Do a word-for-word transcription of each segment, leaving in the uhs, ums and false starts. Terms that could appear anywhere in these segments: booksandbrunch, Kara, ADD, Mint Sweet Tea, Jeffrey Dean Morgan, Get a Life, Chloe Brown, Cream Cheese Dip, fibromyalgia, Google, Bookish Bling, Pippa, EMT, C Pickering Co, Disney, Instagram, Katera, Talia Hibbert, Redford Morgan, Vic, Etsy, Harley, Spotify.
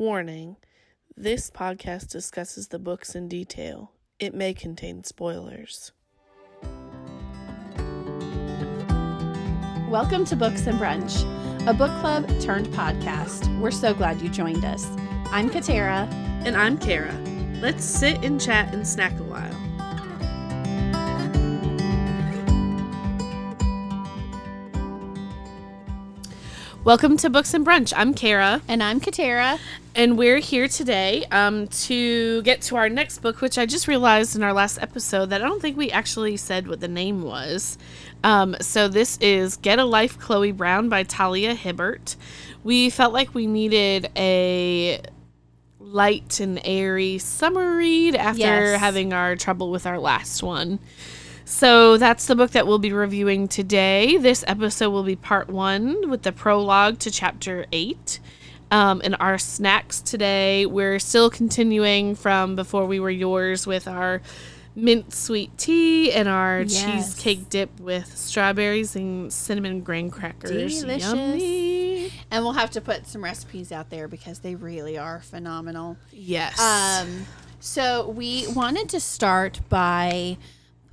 Warning, this podcast discusses the books in detail. It may contain spoilers. Welcome to Books and Brunch, a book club turned podcast. We're so glad you joined us. I'm Katera. And I'm Kara. Let's sit and chat and snack a while. Welcome to Books and Brunch. I'm Kara. And I'm Katera. And we're here today um, to get to our next book, which I just realized in our last episode that I don't think we actually said what the name was. Um, so this is Get a Life, Chloe Brown by Talia Hibbert. We felt like we needed a light and airy summer read after yes. having our trouble with our last one. So that's the book that we'll be reviewing today. This episode will be part one with the prologue to chapter eight. Um, and our snacks today, we're still continuing from Before We Were Yours with our mint sweet tea and our yes. cheesecake dip with strawberries and cinnamon graham crackers. Delicious. Yummy. And we'll have to put some recipes out there because they really are phenomenal. Yes. Um. So we wanted to start by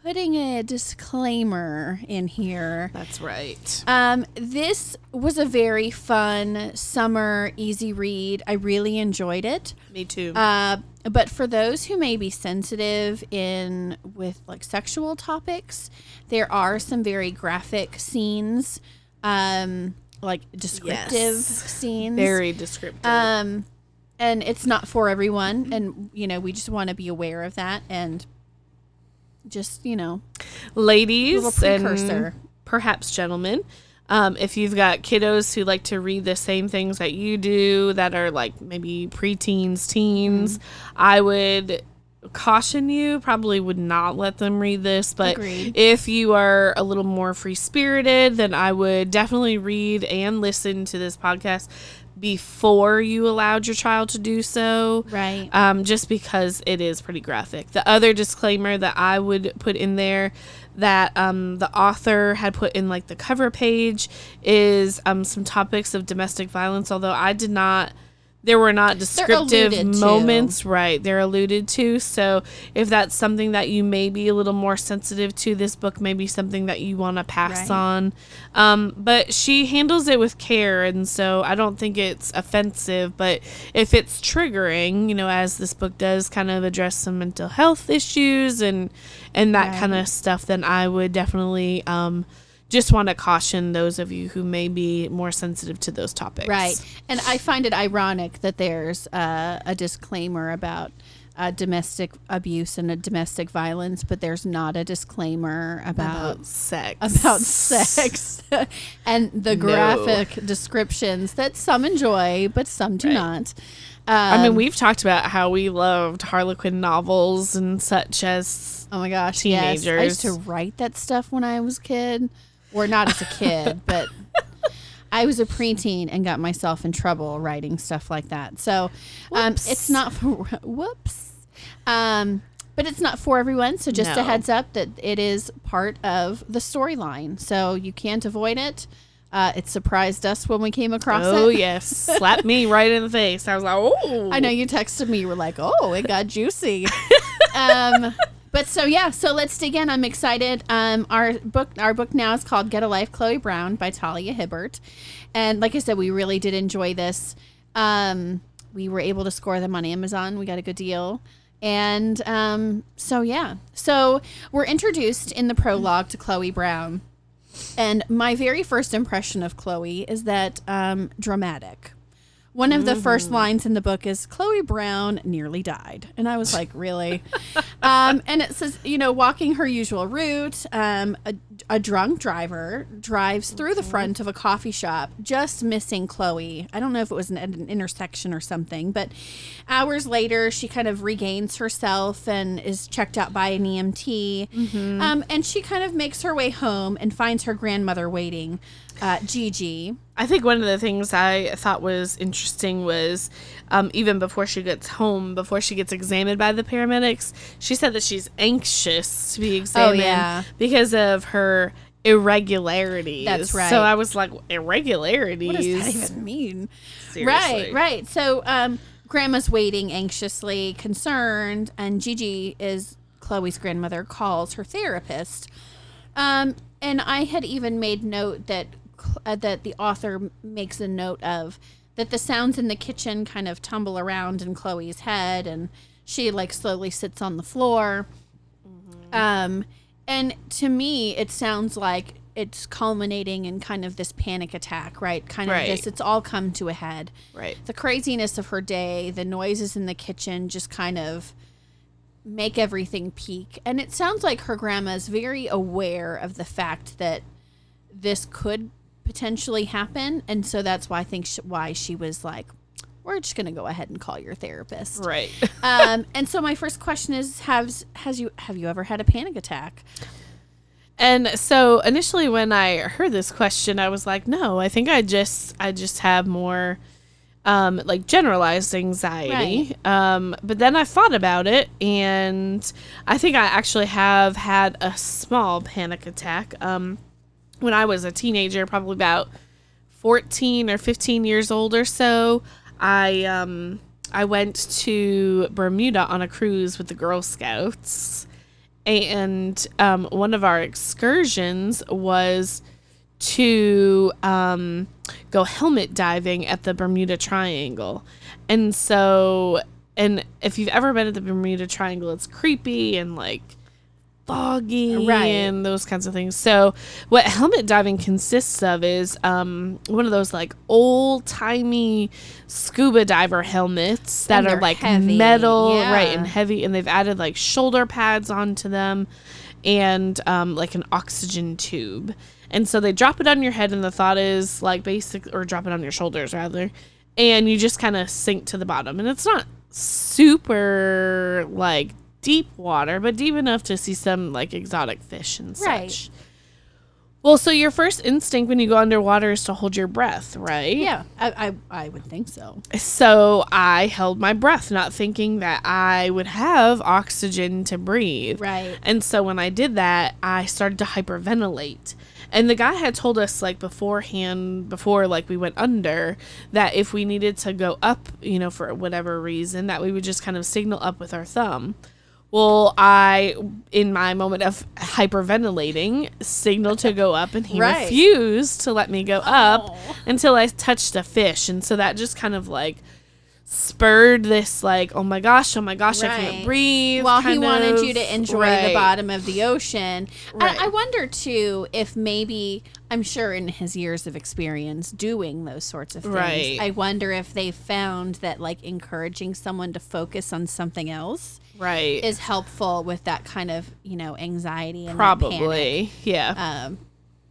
putting a disclaimer in here. That's right. Um, this was a very fun summer, easy read. I really enjoyed it. Me too. Uh, but for those who may be sensitive in with like sexual topics, there are some very graphic scenes, um, like descriptive yes. scenes. Very descriptive. Um, and it's not for everyone. And, you know, we just want to be aware of that and just, you know, ladies and perhaps gentlemen, um, if you've got kiddos who like to read the same things that you do that are like maybe preteens, teens, mm-hmm. I would caution you, probably would not let them read this. But Agreed. If you are a little more free-spirited, then I would definitely read and listen to this podcast before you allowed your child to do so. Right. Um, just because it is pretty graphic. The other disclaimer that I would put in there that um, the author had put in like the cover page is um, some topics of domestic violence, although I did not, there were not descriptive moments. To. Right. They're alluded to. So if that's something that you may be a little more sensitive to, this book may be something that you want to pass right. on. Um, but she handles it with care. And so I don't think it's offensive. But if it's triggering, you know, as this book does kind of address some mental health issues and, and that right. kind of stuff, then I would definitely um, just want to caution those of you who may be more sensitive to those topics. Right. And I find it ironic that there's uh, a disclaimer about uh, domestic abuse and a domestic violence, but there's not a disclaimer about, about sex. About sex. And the graphic no. descriptions that some enjoy, but some do right. not. Um, I mean, we've talked about how we loved Harlequin novels and such as oh my gosh, teenagers. Yes. I used to write that stuff when I was a kid. Or not as a kid, but I was a preteen and got myself in trouble writing stuff like that. So um, it's not for whoops, um, but it's not for everyone. So just no. a heads up that it is part of the storyline, so you can't avoid it. Uh, it surprised us when we came across oh, it. Oh yes, slapped me right in the face. I was like, oh. I know you texted me. You were like, oh, it got juicy. um, But so, yeah, so let's dig in. I'm excited. Um, our book our book now is called Get a Life, Chloe Brown by Talia Hibbert. And like I said, we really did enjoy this. Um, we were able to score them on Amazon. We got a good deal. And um, so, yeah. So we're introduced in the prologue to Chloe Brown. And my very first impression of Chloe is that um, dramatic. One of the first lines in the book is, Chloe Brown nearly died. And I was like, really? um, and it says, you know, walking her usual route, um, a, a drunk driver drives through okay. the front of a coffee shop, just missing Chloe. I don't know if it was an, an intersection or something, but hours later, she kind of regains herself and is checked out by an E M T. Mm-hmm. Um, and she kind of makes her way home and finds her grandmother waiting. Uh, Gigi. I think one of the things I thought was interesting was um, even before she gets home, before she gets examined by the paramedics, she said that she's anxious to be examined oh, yeah. because of her irregularities. That's right. So I was like, irregularities? What does that even mean? Seriously. Right, right. So um, Grandma's waiting anxiously, concerned, and Gigi is Chloe's grandmother, calls her therapist. Um, and I had even made note that uh, that the author makes a note of that the sounds in the kitchen kind of tumble around in Chloe's head, and she like slowly sits on the floor. Mm-hmm. Um, and to me, it sounds like it's culminating in kind of this panic attack, right? Kind of right. this, it's all come to a head. Right. The craziness of her day, the noises in the kitchen just kind of make everything peak. And it sounds like her grandma's very aware of the fact that this could potentially happen. And so that's why I think she, why she was like, we're just going to go ahead and call your therapist. Right. um, and so my first question is, has, has you, have you ever had a panic attack? And so initially when I heard this question, I was like, no, I think I just, I just have more, um, like generalized anxiety. Right. Um, but then I thought about it, and I think I actually have had a small panic attack. Um, when I was a teenager, probably about fourteen or fifteen years old or so, I, um, I went to Bermuda on a cruise with the Girl Scouts. And um, one of our excursions was to um, go helmet diving at the Bermuda Triangle. And so, and if you've ever been at the Bermuda Triangle, it's creepy and like foggy right. and those kinds of things. So what helmet diving consists of is um, one of those like old timey scuba diver helmets that are like heavy. metal yeah. right and heavy, and they've added like shoulder pads onto them and um, like an oxygen tube, and so they drop it on your head, and the thought is like basic or drop it on your shoulders rather, and you just kind of sink to the bottom, and it's not super like deep water, but deep enough to see some like exotic fish and such. Right. Well, so your first instinct when you go underwater is to hold your breath, right? Yeah, I, I I would think so. So I held my breath, not thinking that I would have oxygen to breathe. Right. And so when I did that, I started to hyperventilate. And the guy had told us like beforehand, before like we went under, that if we needed to go up, you know, for whatever reason, that we would just kind of signal up with our thumb. Well, I, in my moment of hyperventilating, signaled to go up, and he right. refused to let me go up oh. until I touched a fish. And so that just kind of, like, spurred this, like, oh, my gosh, oh, my gosh, right. I can't breathe. Well, he of. wanted you to enjoy right. the bottom of the ocean. Right. I, I wonder, too, if maybe, I'm sure in his years of experience doing those sorts of things, right. I wonder if they found that, like, encouraging someone to focus on something else right is helpful with that kind of, you know, anxiety and probably panic. yeah um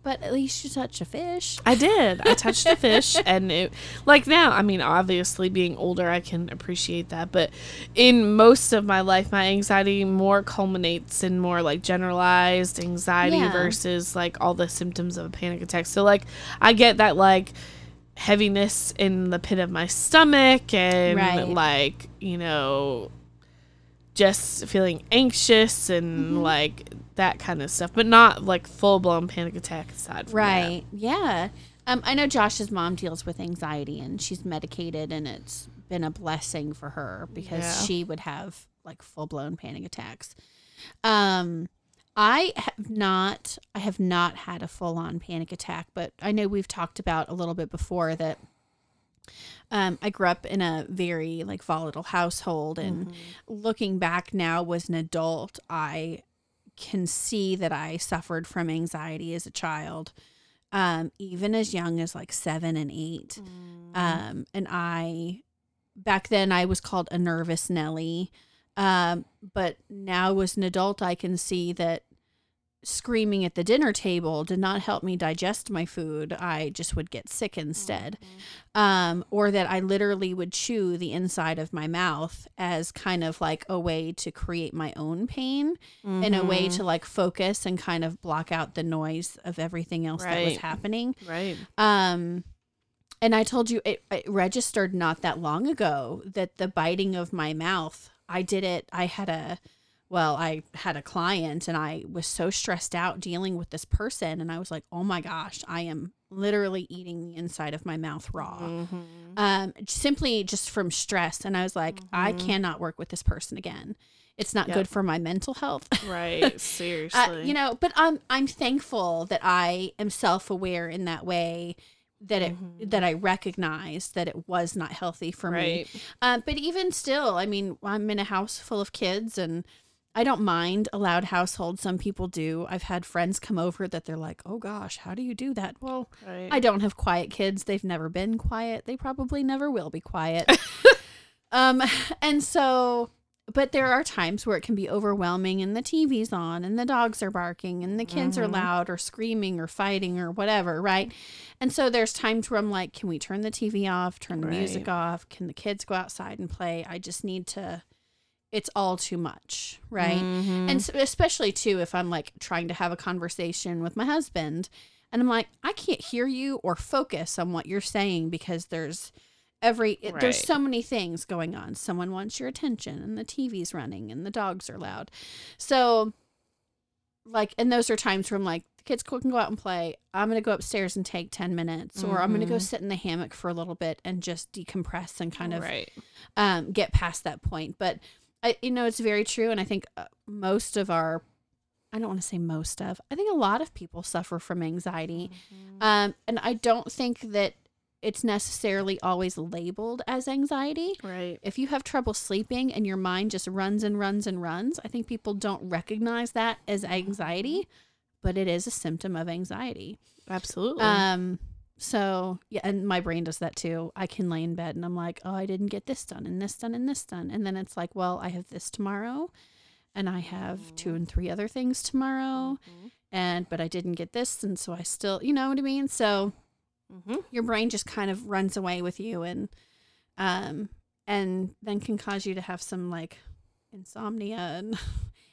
but at least you touched a fish. I did. I touched a fish, and it like now I mean obviously being older I can appreciate that, but in most of my life my anxiety more culminates in more like generalized anxiety yeah. versus like all the symptoms of a panic attack. So like I get that like heaviness in the pit of my stomach and right. like, you know, just feeling anxious and mm-hmm. like that kind of stuff, but not like full blown panic attack aside from right. that. Yeah. Um, I know Josh's mom deals with anxiety and she's medicated, and it's been a blessing for her because yeah. she would have like full blown panic attacks. Um, I have not, I have not had a full on panic attack, but I know we've talked about a little bit before that Um, I grew up in a very like volatile household, and mm-hmm. looking back now as an adult, I can see that I suffered from anxiety as a child, um, even as young as like seven and eight. Mm. Um, and I, back then I was called a nervous Nelly. Um, but now as an adult, I can see that screaming at the dinner table did not help me digest my food. I just would get sick instead. Mm-hmm. Um, or that I literally would chew the inside of my mouth as kind of like a way to create my own pain mm-hmm. and a way to like focus and kind of block out the noise of everything else right. that was happening. Right. Um, and I told you it, it registered not that long ago that the biting of my mouth, I did it. I had a Well, I had a client and I was so stressed out dealing with this person, and I was like, oh my gosh, I am literally eating the inside of my mouth raw, mm-hmm. um, simply just from stress. And I was like, mm-hmm. I cannot work with this person again. It's not yep. good for my mental health. Right. Seriously. uh, you know, but I'm, I'm thankful that I am self-aware in that way, that it, mm-hmm. that I recognized that it was not healthy for right. me. Um, but even still, I mean, I'm in a house full of kids and I don't mind a loud household. Some people do. I've had friends come over that they're like, oh gosh, how do you do that? Well, right. I don't have quiet kids. They've never been quiet. They probably never will be quiet. um, and so, but there are times where it can be overwhelming and the T V's on and the dogs are barking and the kids mm-hmm. are loud or screaming or fighting or whatever, right? And so there's times where I'm like, can we turn the T V off, turn the right. music off? Can the kids go outside and play? I just need to, it's all too much, right? Mm-hmm. And so, especially too, if I'm like trying to have a conversation with my husband and I'm like, I can't hear you or focus on what you're saying because there's, Every right. there's so many things going on. Someone wants your attention and the T V's running and the dogs are loud. So like, and those are times where I'm like, the kids can go out and play. I'm going to go upstairs and take ten minutes mm-hmm. or I'm going to go sit in the hammock for a little bit and just decompress and kind of right. um, get past that point. But I, you know, it's very true. And I think most of our, I don't want to say most of, I think a lot of people suffer from anxiety. Mm-hmm. Um, and I don't think that it's necessarily always labeled as anxiety. Right. If you have trouble sleeping and your mind just runs and runs and runs, I think people don't recognize that as anxiety, but it is a symptom of anxiety. Absolutely. Um. So, yeah, and my brain does that too. I can lay in bed and I'm like, oh, I didn't get this done and this done and this done. And then it's like, well, I have this tomorrow and I have mm-hmm. two and three other things tomorrow. Mm-hmm. And, but I didn't get this. And so I still, you know what I mean? So mm-hmm. your brain just kind of runs away with you and um and then can cause you to have some like insomnia and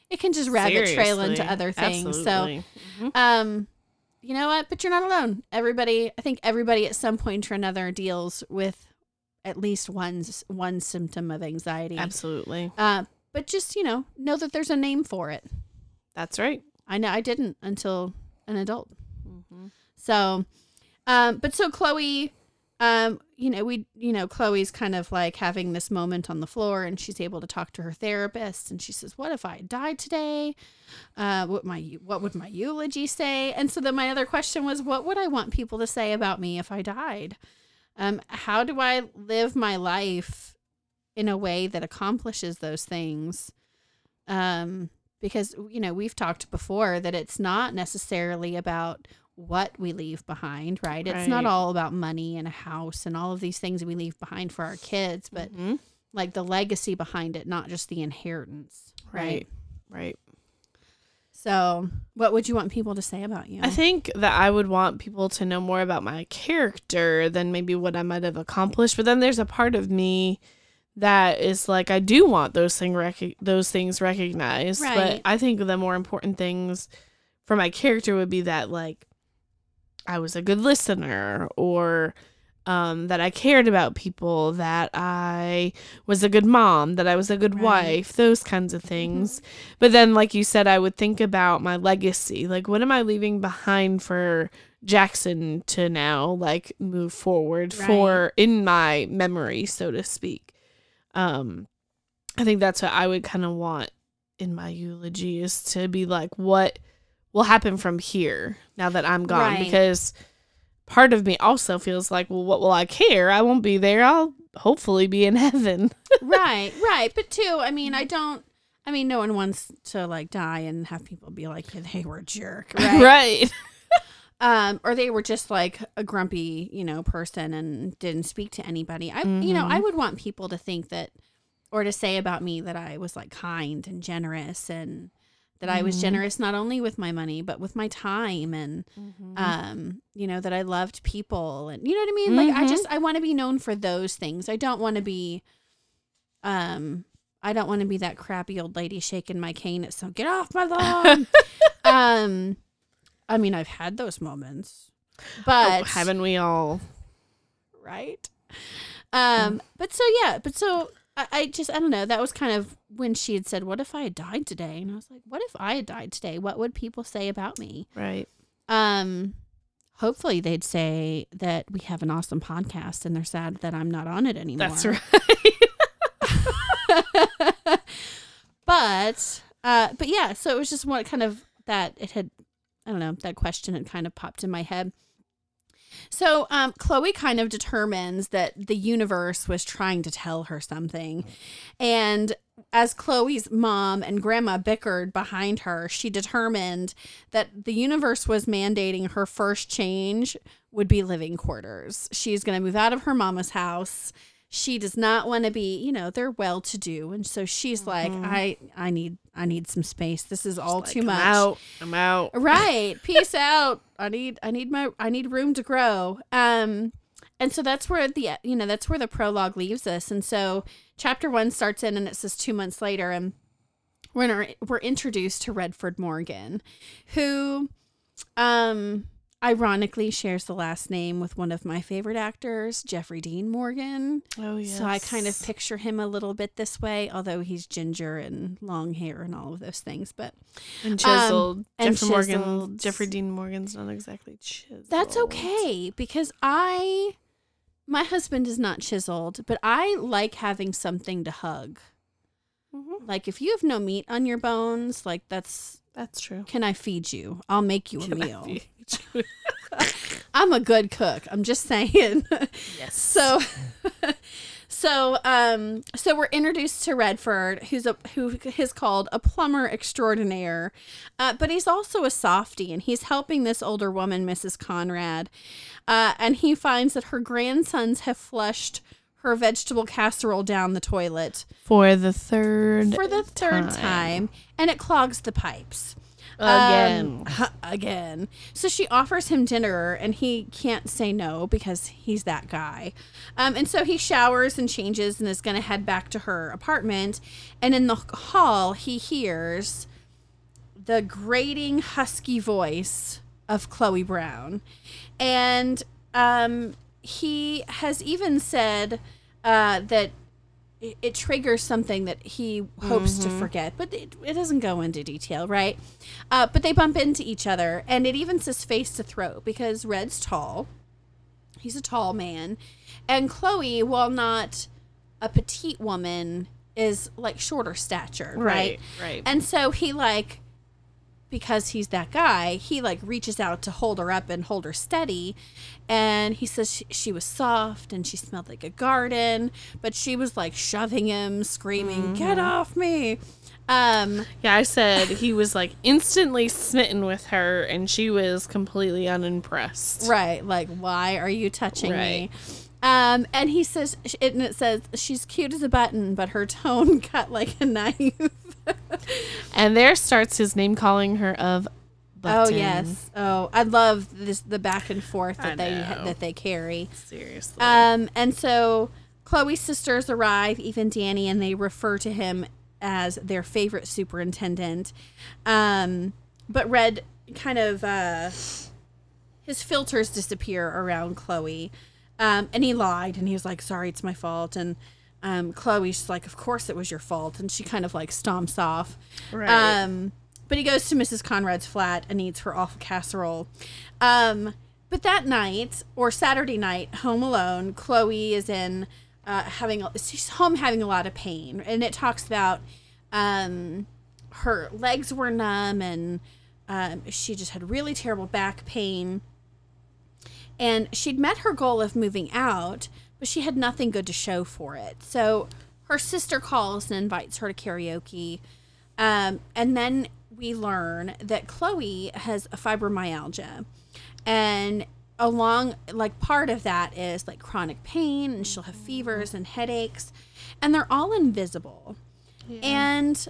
it can just rabbit Seriously. trail into other things. Absolutely. So mm-hmm. um you know what, but you're not alone. Everybody, I think everybody at some point or another deals with at least one one symptom of anxiety. Absolutely. Uh but just, you know, know that there's a name for it. That's right. I know I didn't until an adult. Mm-hmm. So Um, but so Chloe, um, you know, we, you know, Chloe's kind of like having this moment on the floor and she's able to talk to her therapist and she says, what if I died today? Uh, what my, what would my eulogy say? And so then my other question was, what would I want people to say about me if I died? Um, how do I live my life in a way that accomplishes those things? Um, because, you know, we've talked before that it's not necessarily about what we leave behind, right? It's right. not all about money and a house and all of these things we leave behind for our kids, but mm-hmm. like the legacy behind it, not just the inheritance. Right? right. Right. So what would you want people to say about you? I think that I would want people to know more about my character than maybe what I might have accomplished. But then there's a part of me that is like, I do want those, thing rec- those things recognized. Right. But I think the more important things for my character would be that, like, I was a good listener, or um, that I cared about people, that I was a good mom, that I was a good right. wife, those kinds of things. Mm-hmm. But then, like you said, I would think about my legacy. Like, what am I leaving behind for Jackson to now, like, move forward right. for in my memory, so to speak? Um, I think that's what I would kind of want in my eulogy, is to be like, what will happen from here now that I'm gone, right. because part of me also feels like, well, what will I care? I won't be there. I'll hopefully be in heaven. Right, right. But too, I mean, I don't, I mean, no one wants to like die and have people be like, they were a jerk, right? Right. um, or they were just like a grumpy, you know, person and didn't speak to anybody. I, mm-hmm. you know, I would want people to think that, or to say about me that I was like kind and generous and that I was generous not only with my money, but with my time and, mm-hmm. um, you know, that I loved people and, you know what I mean? Mm-hmm. Like, I just, I want to be known for those things. I don't want to be, um, I don't want to be that crappy old lady shaking my cane at some, get off my lawn. um, I mean, I've had those moments, but. Oh, haven't we all? Right. Um, mm. But so, yeah, but so. I just, I don't know. That was kind of when she had said, what if I had died today? And I was like, what if I had died today? What would people say about me? Right. Um, hopefully they'd say that we have an awesome podcast and they're sad that I'm not on it anymore. That's right. But, uh, but yeah, so it was just one kind of that it had, I don't know, that question had kind of popped in my head. So um, Chloe kind of determines that the universe was trying to tell her something. And as Chloe's mom and grandma bickered behind her, she determined that the universe was mandating her first change would be living quarters. She's going to move out of her mama's house. She does not want to be, you know, they're well-to-do. And so she's mm-hmm. like, I, I need I need some space. This is all she's too like, much. I'm out. I'm out. Right. Peace out. I need I need my I need room to grow. Um and so that's where the you know, that's where the prologue leaves us. And so chapter one starts in and it says two months later, and we're in our, we're introduced to Redford Morgan, who um ironically shares the last name with one of my favorite actors, Jeffrey Dean Morgan. Oh, yes. So I kind of picture him a little bit this way, although he's ginger and long hair and all of those things. But and chiseled. Um, and Jeffrey chiseled. Morgan. Jeffrey Dean Morgan's not exactly chiseled. That's okay, because I, my husband is not chiseled, but I like having something to hug. Mm-hmm. Like if you have no meat on your bones, like that's. That's true. Can I feed you? I'll make you a Can meal. I feed you? I'm a good cook. I'm just saying. Yes. So, so, um, so we're introduced to Redford, who's a who is called a plumber extraordinaire, uh, but he's also a softie, and he's helping this older woman, Missus Conrad, uh, and he finds that her grandsons have flushed her vegetable casserole down the toilet for the third for the third time, time and it clogs the pipes again um, again. So she offers him dinner and he can't say no because he's that guy. Um, and so he showers and changes and is going to head back to her apartment. And in the hall, he hears the grating husky voice of Chloe Brown, and um. He has even said uh, that it, it triggers something that he hopes mm-hmm. to forget, but it, it doesn't go into detail, right? Uh, but they bump into each other, and it even says face to throat because Red's tall. He's a tall man. And Chloe, while not a petite woman, is like shorter stature, right? Right, right. And so he like, because he's that guy, he like reaches out to hold her up and hold her steady. And he says she, she was soft and she smelled like a garden, but she was like shoving him, screaming, mm-hmm. get off me. Um, yeah, I said he was like instantly smitten with her and she was completely unimpressed. Right. Like, why are you touching right. me? Um, and he says, and it says she's cute as a button, but her tone cut like a knife. And there starts his name calling her of button. Oh yes. Oh, I love this the back and forth that they that they carry. Seriously. Um and so Chloe's sisters arrive, even Danny, and they refer to him as their favorite superintendent. Um but Red kind of uh his filters disappear around Chloe. Um and he lied and he was like, "Sorry, it's my fault." And Um, Chloe's like, of course it was your fault. And she kind of like stomps off. Right. Um, but he goes to Missus Conrad's flat and eats her awful casserole. Um, but that night or Saturday night, home alone, Chloe is in uh, having, she's home having a lot of pain. And it talks about um, her legs were numb and um, she just had really terrible back pain. And she'd met her goal of moving out, but she had nothing good to show for it. So her sister calls and invites her to karaoke. Um, and then we learn that Chloe has a fibromyalgia. And along, like part of that is like chronic pain, and she'll have fevers and headaches. And they're all invisible. Yeah. And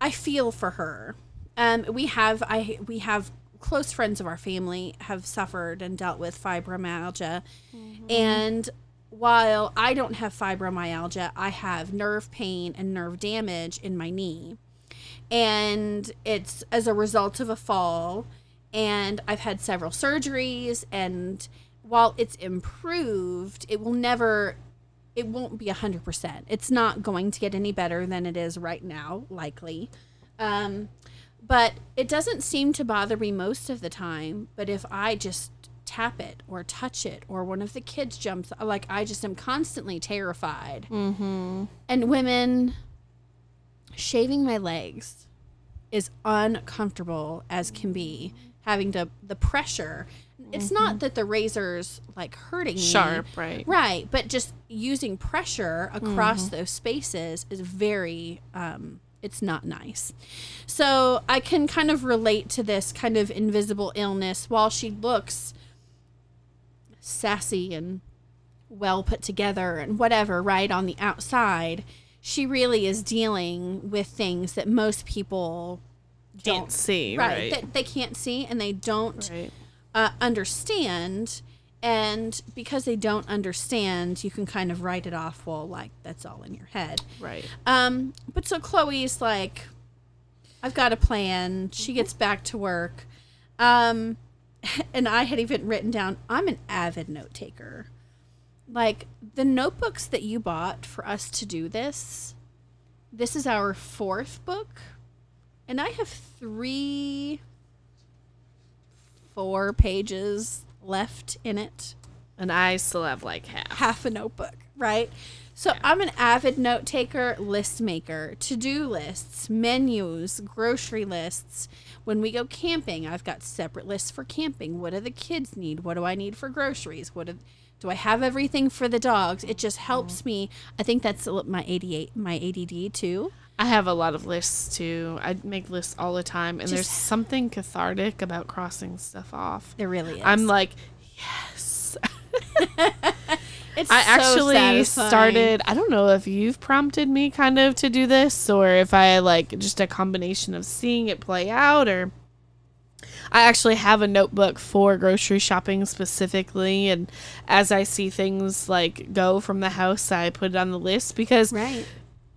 I feel for her. Um, we have, I we have close friends of our family have suffered and dealt with fibromyalgia. Mm-hmm. And while I don't have fibromyalgia, I have nerve pain and nerve damage in my knee. And it's as a result of a fall. And I've had several surgeries. And while it's improved, it will never, it won't be one hundred percent. It's not going to get any better than it is right now, likely. Um, but it doesn't seem to bother me most of the time. But if I just tap it or touch it or one of the kids jumps. Like, I just am constantly terrified. Mm-hmm. And women, shaving my legs is uncomfortable as can be. Having to, the pressure. It's mm-hmm. not that the razor's like hurting me. Sharp, right. Right. But just using pressure across mm-hmm. those spaces is very, um, it's not nice. So I can kind of relate to this kind of invisible illness. While she looks sassy and well put together and whatever, right, on the outside, she really is dealing with things that most people don't, can't see. Right. right. That they can't see and they don't right. uh, understand. And because they don't understand, you can kind of write it off. Well, like, that's all in your head. Right. Um, but so Chloe's like, I've got a plan. She gets back to work. Um, and I had even written down, I'm an avid note taker. Like, the notebooks that you bought for us to do this, this is our fourth book. And I have three, four pages left in it, and I still have like half half a notebook, right? So yeah. I'm an avid note taker, list maker, to-do lists, menus, grocery lists. When we go camping, I've got separate lists for camping. What do the kids need? What do I need for groceries? What do, do I have everything for the dogs? It just helps me. I think that's my A D D, my A D D too. I have a lot of lists too. I make lists all the time, and just, there's something cathartic about crossing stuff off. There really is. I'm like, yes. It's I so actually satisfying. started, I don't know if you've prompted me kind of to do this, or if I like just a combination of seeing it play out, or I actually have a notebook for grocery shopping specifically, and as I see things like go from the house, I put it on the list because, right.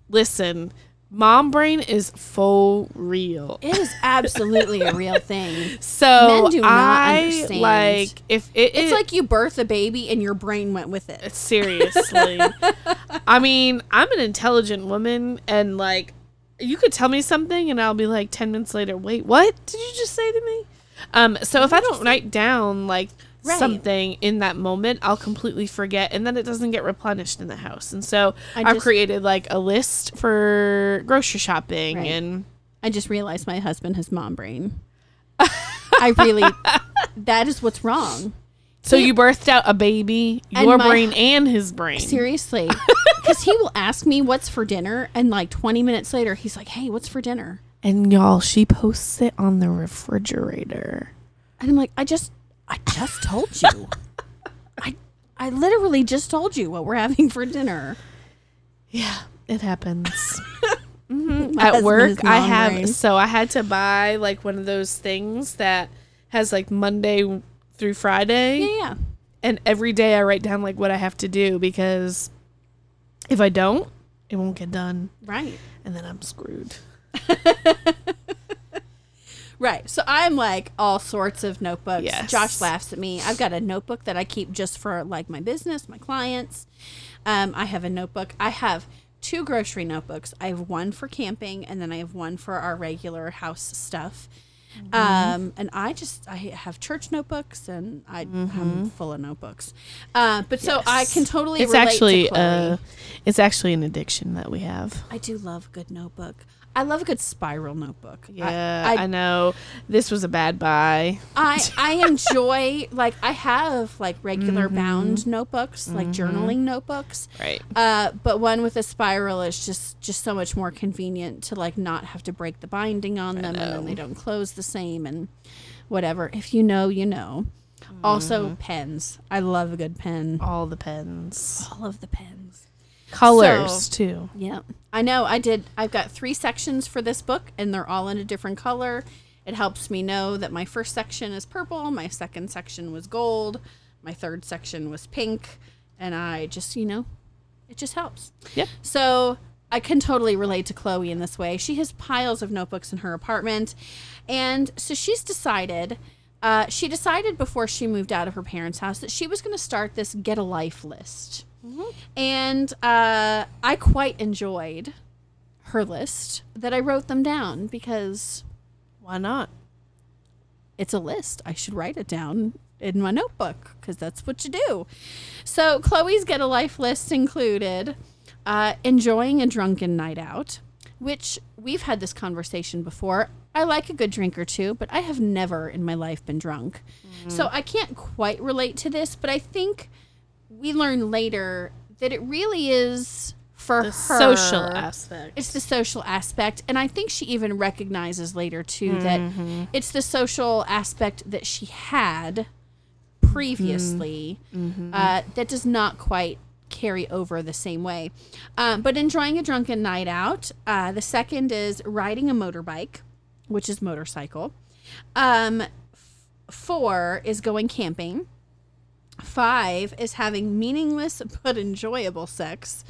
listen, mom brain is for real. It is absolutely a real thing. So men do not I understand. Like if it, it's it, like you birth a baby and your brain went with it. Seriously. I mean, I'm an intelligent woman, and like you could tell me something and I'll be like ten minutes later, wait, what did you just say to me? Um, so if I don't write down like Right. something in that moment, I'll completely forget, and then it doesn't get replenished in the house. And so I just, I've created like a list for grocery shopping. Right. And I just realized my husband has mom brain. I really, that is what's wrong. So he, you birthed out a baby, your my, brain and his brain. Seriously. Because he will ask me what's for dinner, and like twenty minutes later, he's like, hey, what's for dinner? And y'all, she posts it on the refrigerator. And I'm like, I just... I just told you. I I literally just told you what we're having for dinner. Yeah, it happens. Mm-hmm. At work, I have, right? So I had to buy like one of those things that has like Monday through Friday. Yeah, yeah. And every day I write down like what I have to do, because if I don't, it won't get done. Right. And then I'm screwed. Right. So I'm like all sorts of notebooks. Yes. Josh laughs at me. I've got a notebook that I keep just for like my business, my clients. Um, I have a notebook. I have two grocery notebooks. I have one for camping, and then I have one for our regular house stuff. Mm-hmm. Um, and I just, I have church notebooks, and I, mm-hmm. I'm full of notebooks. Uh, but so yes. I can totally it's relate actually, to Chloe. Uh, it's actually an addiction that we have. I do love a good notebook. I love a good spiral notebook. Yeah, I, I, I know. This was a bad buy. I, I enjoy, like, I have, like, regular mm-hmm. bound notebooks, mm-hmm. like journaling notebooks. Right. Uh, but one with a spiral is just, just so much more convenient to, like, not have to break the binding on them, and then they don't close the same and whatever. If you know, you know. Mm. Also, pens. I love a good pen. All the pens. All of the pens. Colors, so, too. Yeah. I know. I did. I've got three sections for this book, and they're all in a different color. It helps me know that my first section is purple, my second section was gold, my third section was pink, and I just, you know, it just helps. Yeah. So I can totally relate to Chloe in this way. She has piles of notebooks in her apartment, and so she's decided, uh, she decided before she moved out of her parents' house that she was going to start this Get a Life list. Mm-hmm. And uh, I quite enjoyed her list, that I wrote them down because why not? It's a list. I should write it down. in my notebook, because that's what you do. So Chloe's Get a Life list included uh, enjoying a drunken night out, which we've had this conversation before. I like a good drink or two, but I have never in my life been drunk. Mm-hmm. So I can't quite relate to this, but I think we learn later that it really is for the her. Social aspect. It's the social aspect. And I think she even recognizes later, too, mm-hmm. that it's the social aspect that she had previously mm-hmm. uh, that does not quite carry over the same way. Um, but enjoying a drunken night out. Uh, the second is riding a motorbike, which is motorcycle. Um, f- four is going camping. Five is having meaningless but enjoyable sex.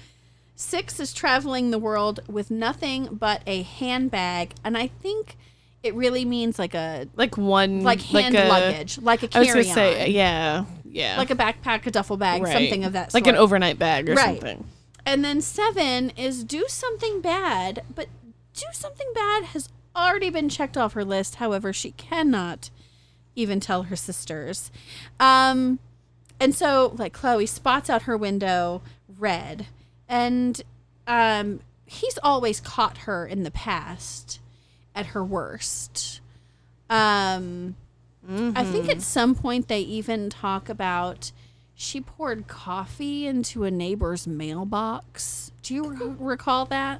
Six is traveling the world with nothing but a handbag. And I think it really means like a... Like one... Like hand like a, luggage. Like a carry-on. I was going to say, yeah, yeah. Like a backpack, a duffel bag, right. something of that sort. Like an overnight bag or right. something. And then seven is do something bad, but do something bad has already been checked off her list. However, she cannot even tell her sisters. Um, and so, like, Chloe spots out her window red. And um, he's always caught her in the past at her worst. Um, mm-hmm. I think at some point they even talk about she poured coffee into a neighbor's mailbox. Do you re- recall that?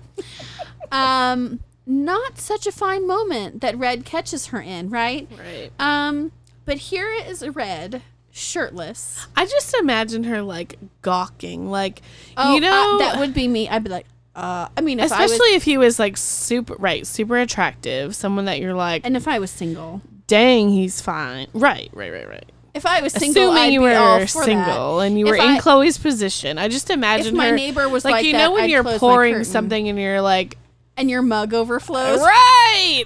Um, not such a fine moment that Red catches her in, right? Right. Um, but here is Red. Shirtless. I just imagine her like gawking, like oh, you know, uh, that would be me. I'd be like, uh. I mean, if especially I was, if he was like super right, super attractive, someone that you're like. And if I was single, dang, he's fine. Right, right, right, right. If I was single, assuming I'd you be were all for single that. And you were if in I, Chloe's position, I just imagine if my her, neighbor was like, like you that, know, when I'd you're pouring something and you're like, and your mug overflows, right.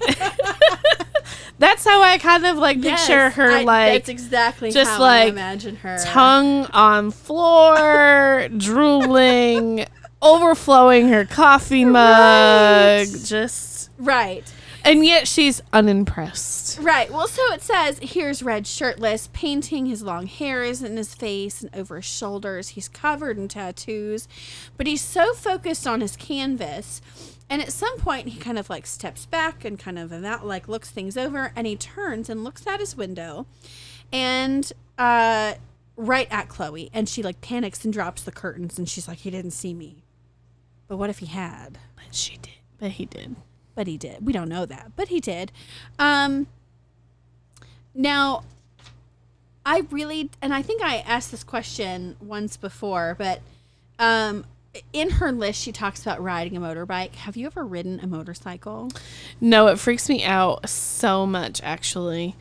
That's how I kind of, like, yes, picture her, I, like... That's exactly just how like I imagine her. Tongue on floor, drooling, overflowing her coffee mug. Right. Just... Right. And yet she's unimpressed. Right. Well, so it says, here's Red shirtless, painting. His long hair is in his face and over his shoulders. He's covered in tattoos. But he's so focused on his canvas... And at some point, he kind of, like, steps back and kind of, about, like, looks things over. And he turns and looks at his window and uh, right at Chloe. And she, like, panics and drops the curtains. And she's like, he didn't see me. But what if he had? But she did. But he did. But he did. We don't know that. But he did. Um, now, I really, and I think I asked this question once before, but... um. In her list, she talks about riding a motorbike. Have you ever ridden a motorcycle? No, it freaks me out so much, actually.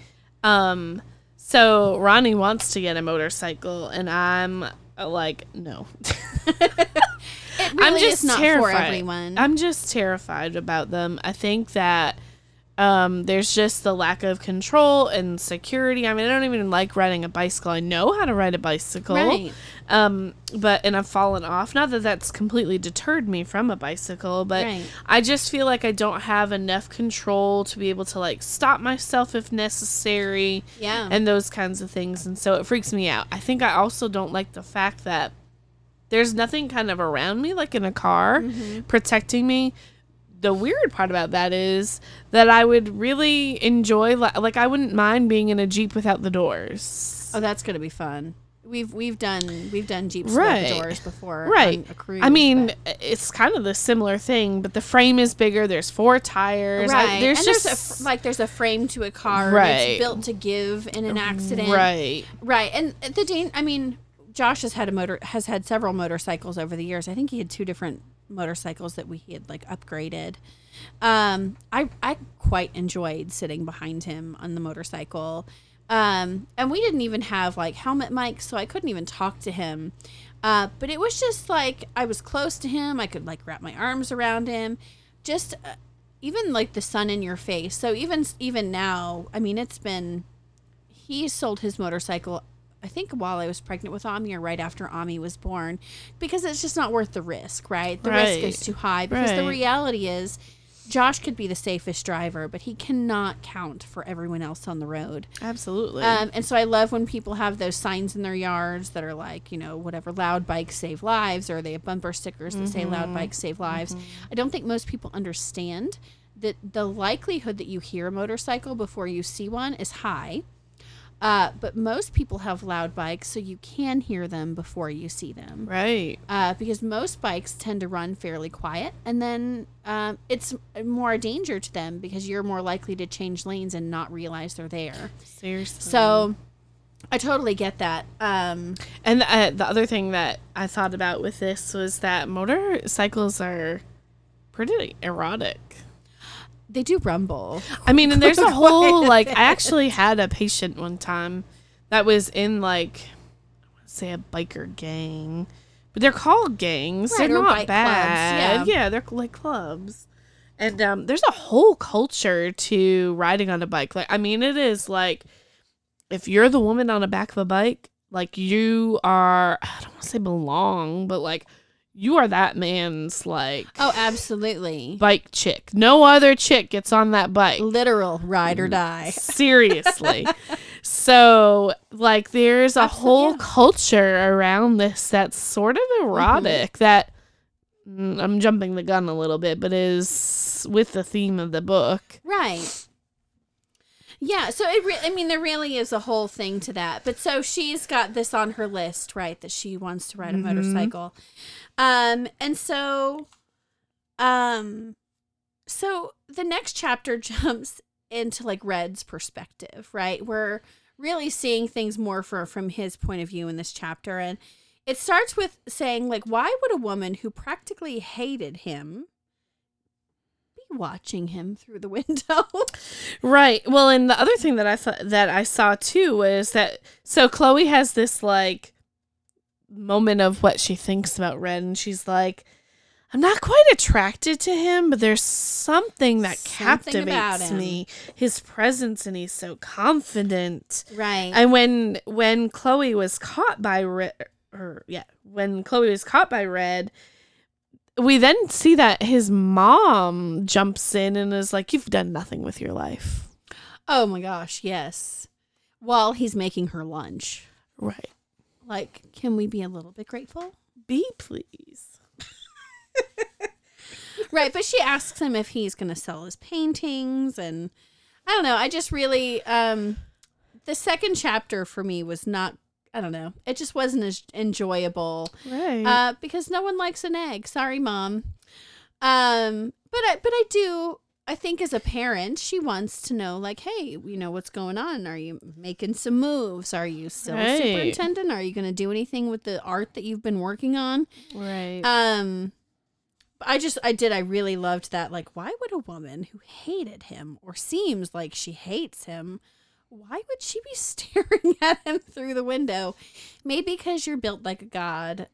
Um, so Ronnie wants to get a motorcycle, and I'm uh, like, no. It really I'm just is not terrified. For everyone. I'm just terrified about them. I think that um, there's just the lack of control and security. I mean, I don't even like riding a bicycle. I know how to ride a bicycle. Right. Um, but, and I've fallen off. Not that that's completely deterred me from a bicycle, but right. I just feel like I don't have enough control to be able to, like, stop myself if necessary. Yeah. And those kinds of things. And so it freaks me out. I think I also don't like the fact that there's nothing kind of around me, like in a car, mm-hmm. protecting me. The weird part about that is that I would really enjoy, li- like, I wouldn't mind being in a Jeep without the doors. Oh, that's going to be fun. We've we've done we've done Jeeps right. with the doors before right. on a cruise. I mean, but. It's kind of the similar thing, but the frame is bigger. There's four tires. Right. I, there's and just there's a, like there's a frame to a car. Right. It's built to give in an accident. Right. Right. And the dan- I mean, Josh has had a motor has had several motorcycles over the years. I think he had two different motorcycles that we he had like upgraded. Um, I I quite enjoyed sitting behind him on the motorcycle. Um, and we didn't even have like helmet mics, so I couldn't even talk to him. Uh, but it was just like, I was close to him. I could like wrap my arms around him, just uh, even like the sun in your face. So even, even now, I mean, it's been, he sold his motorcycle, I think while I was pregnant with Ami or right after Ami was born, because it's just not worth the risk, right? The right. risk is too high because right. the reality is Josh could be the safest driver, but he cannot count for everyone else on the road. Absolutely. Um, and so I love when people have those signs in their yards that are like, you know, whatever, loud bikes save lives, or they have bumper stickers that mm-hmm. say loud bikes save lives. Mm-hmm. I don't think most people understand that the likelihood that you hear a motorcycle before you see one is high. Uh, but most people have loud bikes, so you can hear them before you see them. Right. Uh, because most bikes tend to run fairly quiet, and then um, it's more a danger to them because you're more likely to change lanes and not realize they're there. Seriously. So I totally get that. Um, and the, uh, the other thing that I thought about with this was that motorcycles are pretty erratic. They do rumble. I mean, and there's a whole, like, I actually had a patient one time that was in, like, I want to say a biker gang, but they're called gangs. Right, they're not bad. Clubs, yeah. yeah, they're like clubs. And um, there's a whole culture to riding on a bike. Like, I mean, it is like, if you're the woman on the back of a bike, like, you are, I don't want to say belong, but, like, you are that man's, like... Oh, absolutely. Bike chick. No other chick gets on that bike. Literal ride or die. Seriously. So, like, there's a absolutely, whole yeah. culture around this that's sort of erotic mm-hmm. that... Mm, I'm jumping the gun a little bit, but is with the theme of the book. Right. Yeah, so, it. Re- I mean, there really is a whole thing to that. But so she's got this on her list, right, that she wants to ride a mm-hmm. motorcycle. Um, and so, um, so the next chapter jumps into like Red's perspective, right? We're really seeing things more for, from his point of view in this chapter. And it starts with saying, like, why would a woman who practically hated him be watching him through the window? Right. Well, and the other thing that I thought that I saw too was that, so Chloe has this like moment of what she thinks about Red, and she's like, I'm not quite attracted to him, but there's something that something captivates me, his presence, and he's so confident, right? And when when Chloe was caught by Red, or yeah when Chloe was caught by Red, we then see that his mom jumps in and is like, you've done nothing with your life. Oh my gosh, yes, while he's making her lunch, right? Like, can we be a little bit grateful? Be, please. Right, but she asks him if he's going to sell his paintings, and I don't know. I just really, um, the second chapter for me was not, I don't know. It just wasn't as enjoyable. Right. Uh, because no one likes an egg. Sorry, Mom. Um, but I, but I do... I think as a parent, she wants to know, like, hey, you know, what's going on? Are you making some moves? Are you still right. a superintendent? Are you going to do anything with the art that you've been working on? Right. Um, I just, I did, I really loved that. Like, why would a woman who hated him or seems like she hates him, why would she be staring at him through the window? Maybe because you're built like a god.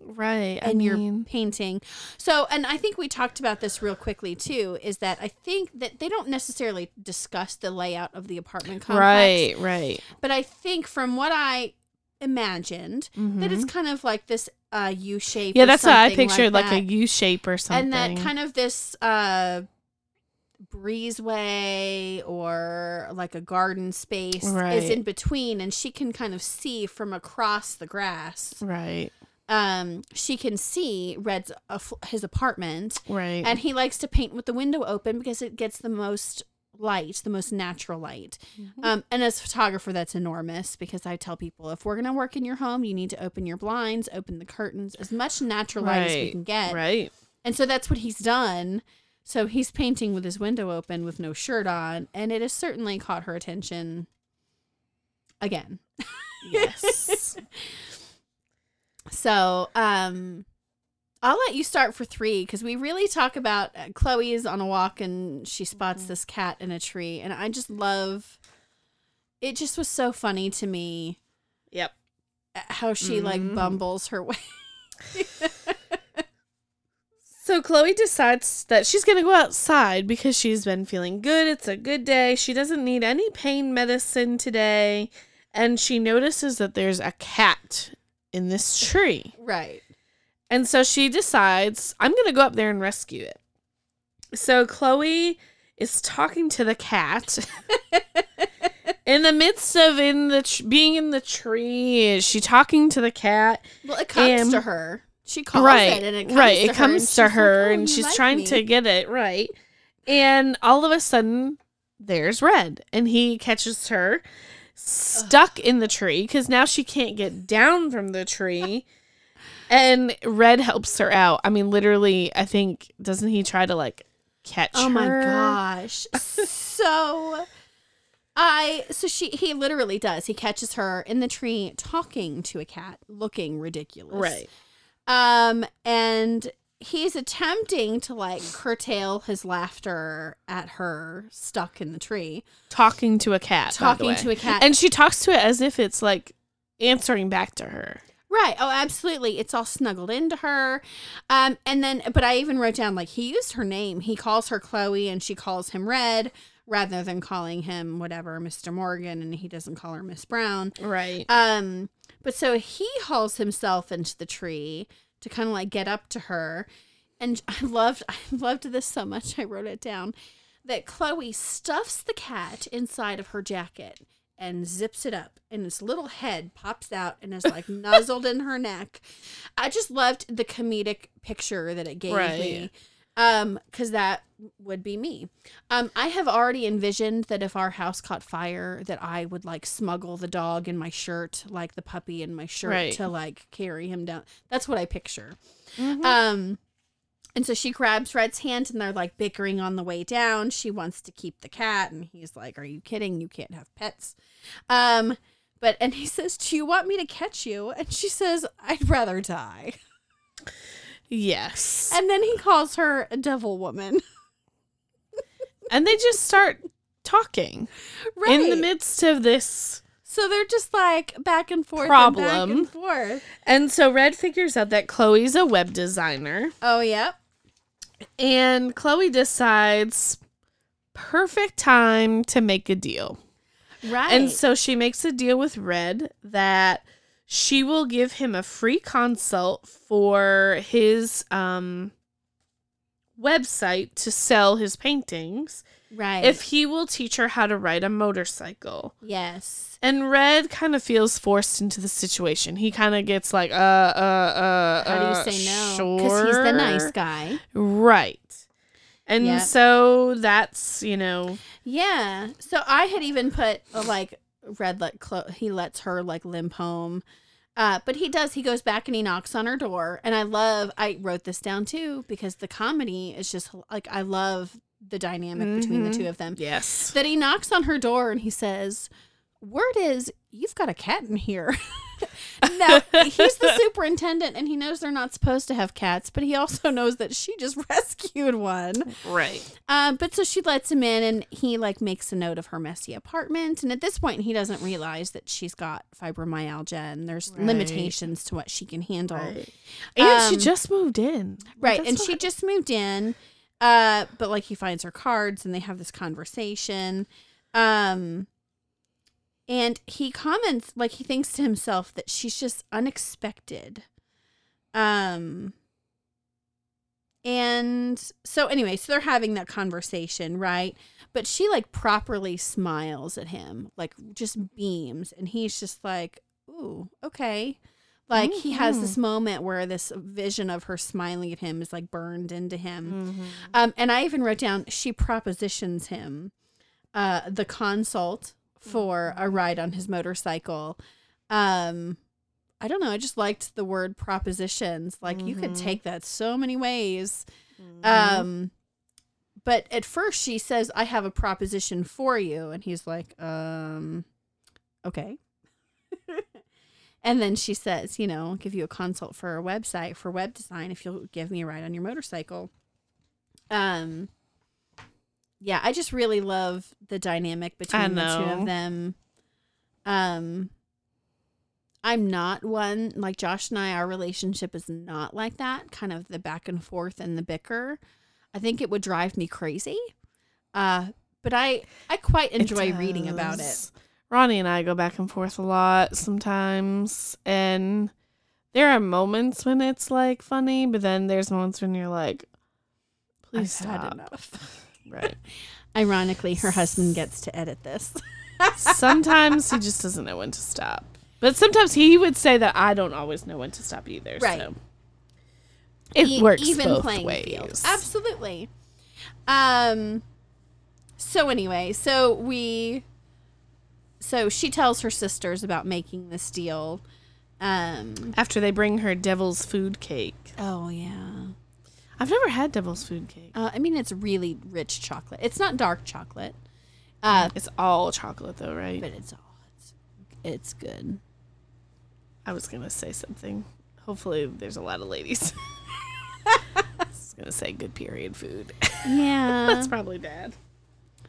Right. And I mean, you're painting. So, and I think we talked about this real quickly too, is that I think that they don't necessarily discuss the layout of the apartment complex. Right, right. But I think from what I imagined, mm-hmm. that it's kind of like this uh, U-shape. Yeah, or that's what I pictured, like, like a U-shape or something. And that kind of this uh, breezeway or like a garden space right. is in between, and she can kind of see from across the grass. Right. Um, she can see Red's uh, his apartment, right? And he likes to paint with the window open because it gets the most light, the most natural light. Mm-hmm. Um, and as a photographer, that's enormous, because I tell people, if we're gonna work in your home, you need to open your blinds, open the curtains, as much natural right. light as we can get, right? And so that's what he's done. So he's painting with his window open, with no shirt on, and it has certainly caught her attention. Again, yes. So, um, I'll let you start for three, because we really talk about uh, Chloe is on a walk and she spots mm-hmm. this cat in a tree. And I just love, it just was so funny to me. Yep. How she mm-hmm. like bumbles her way. So Chloe decides that she's going to go outside because she's been feeling good. It's a good day. She doesn't need any pain medicine today. And she notices that there's a cat in this tree. Right. And so she decides, I'm going to go up there and rescue it. So Chloe is talking to the cat in the midst of in the tr- being in the tree. Is she talking to the cat? Well, it comes and, to her. She calls right, it, and it comes right, to it her. Right, it comes to her, like, oh, and she's like trying me. to get it right. And all of a sudden, there's Red, and he catches her stuck Ugh. in the tree because now she can't get down from the tree. And Red helps her out. I mean, literally, I think, doesn't he try to, like, catch oh her? Oh, my gosh. So, I, so she, he literally does. He catches her in the tree talking to a cat, looking ridiculous. Right. Um, and he's attempting to, like, curtail his laughter at her stuck in the tree. Talking to a cat, Talking by the way. to a cat. And she talks to it as if it's, like, answering back to her. Right. Oh, absolutely. It's all snuggled into her. Um, and then, but I even wrote down, like, he used her name. He calls her Chloe and she calls him Red rather than calling him whatever, Mister Morgan, and he doesn't call her Miss Brown. Right. Um, but so he hauls himself into the tree to kind of like get up to her. And I loved, I loved this so much. I wrote it down that Chloe stuffs the cat inside of her jacket and zips it up, and this little head pops out and is like nuzzled in her neck. I just loved the comedic picture that it gave right. me, um, because that would be me. Um, I have already envisioned that if our house caught fire, that I would like smuggle the dog in my shirt, like the puppy in my shirt, right. to like carry him down. That's what I picture. Mm-hmm. Um, and so she grabs Red's hand and they're like bickering on the way down. She wants to keep the cat. And he's like, are you kidding? You can't have pets. Um, but, and he says, do you want me to catch you? And she says, I'd rather die. Yes. And then he calls her a devil woman. And they just start talking right. in the midst of this. So they're just like back and forth problem. and back and forth. And so Red figures out that Chloe's a web designer. Oh, yep. And Chloe decides, perfect time to make a deal. Right. And so she makes a deal with Red that she will give him a free consult for his um, website to sell his paintings. Right. If he will teach her how to ride a motorcycle. Yes. And Red kind of feels forced into the situation. He kind of gets like, uh, uh, uh, how uh, do you say no? Sure. Because he's the nice guy. Right. And yep. so that's, you know. Yeah. So I had even put, like, Red let Chloe, he lets her, like, limp home. Uh, but he does. He goes back and he knocks on her door. And I love, I wrote this down, too, because the comedy is just, like, I love the dynamic mm-hmm. between the two of them. Yes. That he knocks on her door and he says, word is, you've got a cat in here. Now, he's the superintendent and he knows they're not supposed to have cats, but he also knows that she just rescued one. Right. Um, but so she lets him in and he like makes a note of her messy apartment. And at this point, he doesn't realize that she's got fibromyalgia and there's right. limitations to what she can handle. Right. Um, and she just moved in. Right. Like, and she I- just moved in. Uh, but like he finds her cards and they have this conversation. Um, and he comments, like he thinks to himself that she's just unexpected. Um, and so anyway, so they're having that conversation, right? But she like properly smiles at him, like just beams. And he's just like, ooh, okay. Like, mm-hmm. he has this moment where this vision of her smiling at him is, like, burned into him. Mm-hmm. Um, and I even wrote down, she propositions him uh, the consult for a ride on his motorcycle. Um, I don't know. I just liked the word propositions. Like, mm-hmm. you could take that so many ways. Mm-hmm. Um, but at first she says, I have a proposition for you. And he's like, um, okay. And then she says, you know, I'll give you a consult for a website, for web design, if you'll give me a ride on your motorcycle. Um, yeah, I just really love the dynamic between the two of them. Um, I'm not one, like Josh and I, our relationship is not like that, kind of the back and forth and the bicker. I think it would drive me crazy. Uh, but I, I quite enjoy reading about it. Ronnie and I go back and forth a lot sometimes, and there are moments when it's, like, funny, but then there's moments when you're like, Please I've stop. Had enough. Right. Ironically, her husband gets to edit this. Sometimes he just doesn't know when to stop. But sometimes he would say that I don't always know when to stop either. Right. So it e- works even both playing ways. Field. Absolutely. Um. So anyway, so we... So she tells her sisters about making this deal. Um, After they bring her devil's food cake. Oh, yeah. I've never had devil's food cake. Uh, I mean, it's really rich chocolate. It's not dark chocolate. Uh, it's all chocolate, though, right? But it's all. It's, it's good. I was going to say something. Hopefully there's a lot of ladies. I was going to say good period food. Yeah. That's probably bad.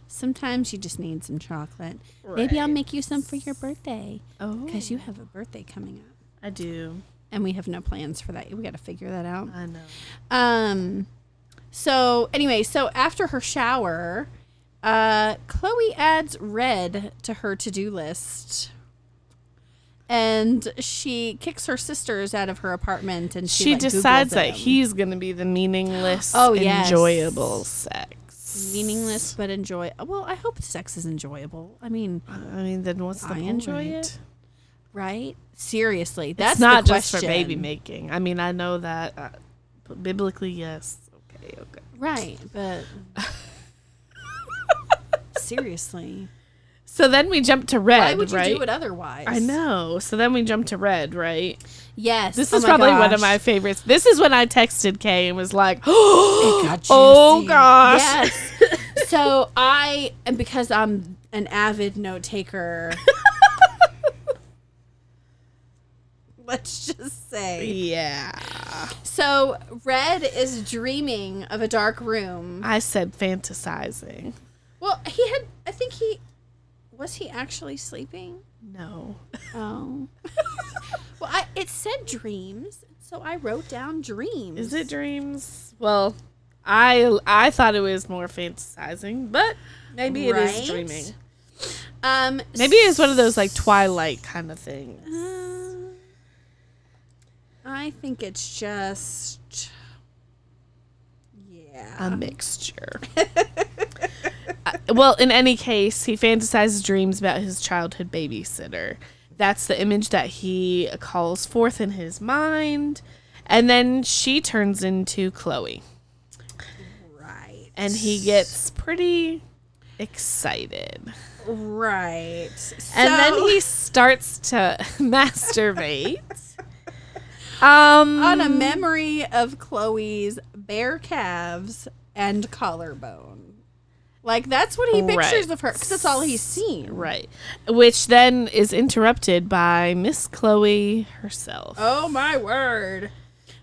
Sometimes you just need some chocolate. Right. Maybe I'll make you some for your birthday. Oh. Because you have a birthday coming up. I do. And we have no plans for that. We got to figure that out. I know. Um. So, anyway, so after her shower, uh, Chloe adds red to her to-do list. And she kicks her sisters out of her apartment. And She, she like, decides Googles that them. He's going to be the meaningless, oh, yes. enjoyable sex. Meaningless but enjoy. Well, I hope sex is enjoyable. I mean, I mean, then what's the I point? Enjoy it, right? Seriously, that's it's not the just for baby making. I mean, I know that uh, biblically, yes. Okay, okay. Right, but seriously. So then we jump to red. Why would you right? do it otherwise? I know. So then we jump to red, right? Yes. This is oh probably gosh. one of my favorites. This is when I texted Kay and was like, "Oh, it got juicy. Oh gosh!" Yes. So I, and because I'm an avid note taker, let's just say, yeah. So red is dreaming of a dark room. I said fantasizing. Well, he had. I think he. Was he actually sleeping? No. Oh. Well, I, it said dreams, so I wrote down dreams. Is it dreams? Well, I I thought it was more fantasizing, but maybe right? it is dreaming. Um, maybe it's one of those like Twilight kind of things. Uh, I think it's just, yeah, a mixture. Well, in any case, he fantasizes dreams about his childhood babysitter. That's the image that he calls forth in his mind. And then she turns into Chloe. Right. And he gets pretty excited. Right. So- and then he starts to masturbate. um, On a memory of Chloe's bare calves and collarbone. Like, that's what he pictures right. of her, because that's all he's seen. Right. Which then is interrupted by Miss Chloe herself. Oh, my word.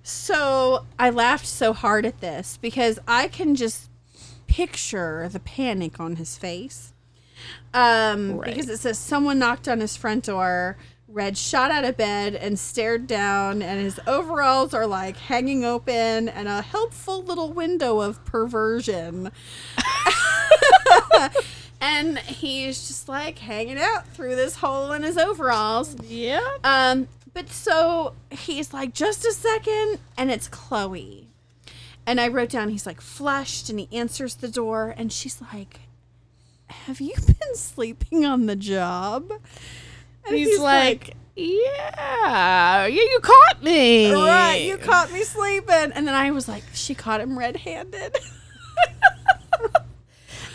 So I laughed so hard at this, because I can just picture the panic on his face. Um, right. Because it says, someone knocked on his front door, Red shot out of bed and stared down, and his overalls are, like, hanging open, and a helpful little window of perversion. And he's just like hanging out through this hole in his overalls. Yeah. Um, but so he's like, just a second, and it's Chloe. And I wrote down, he's like flushed, and he answers the door, and she's like, have you been sleeping on the job? And he's, he's like, like yeah, yeah, you caught me. Right, you caught me sleeping. And then I was like, she caught him red-handed.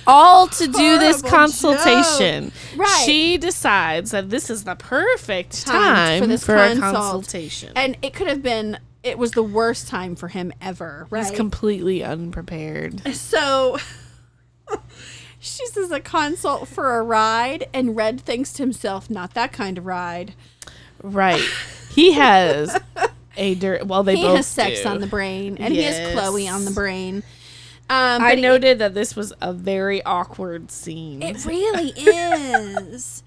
All to do Horrible this consultation. Right. She decides that this is the perfect time, time for, this for consult. a consultation. And it could have been, it was the worst time for him ever. Right? He's completely unprepared. So she says a consult for a ride, and Red thinks to himself, not that kind of ride. Right. He has a dirt, well, they he both He has sex do. on the brain, and yes. he has Chloe on the brain. Um, I noted it, that this was a very awkward scene. It really is.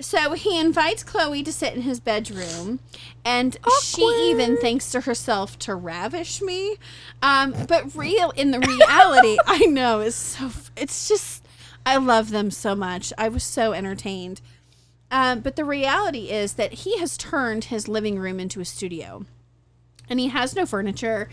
So he invites Chloe to sit in his bedroom, and awkward. she even thinks to herself, to ravish me. Um, but real in the reality, I know it's so. It's just I love them so much. I was so entertained. Um, but the reality is that he has turned his living room into a studio, and he has no furniture.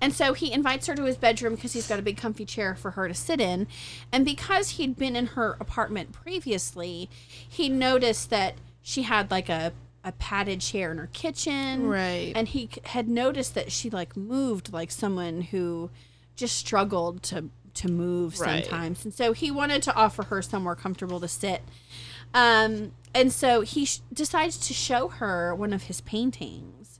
And so he invites her to his bedroom because he's got a big comfy chair for her to sit in. And because he'd been in her apartment previously, he noticed that she had like a, a padded chair in her kitchen. Right. And he had noticed that she like moved like someone who just struggled to, to move right. sometimes. And so he wanted to offer her somewhere comfortable to sit. Um, and so he sh- decides to show her one of his paintings,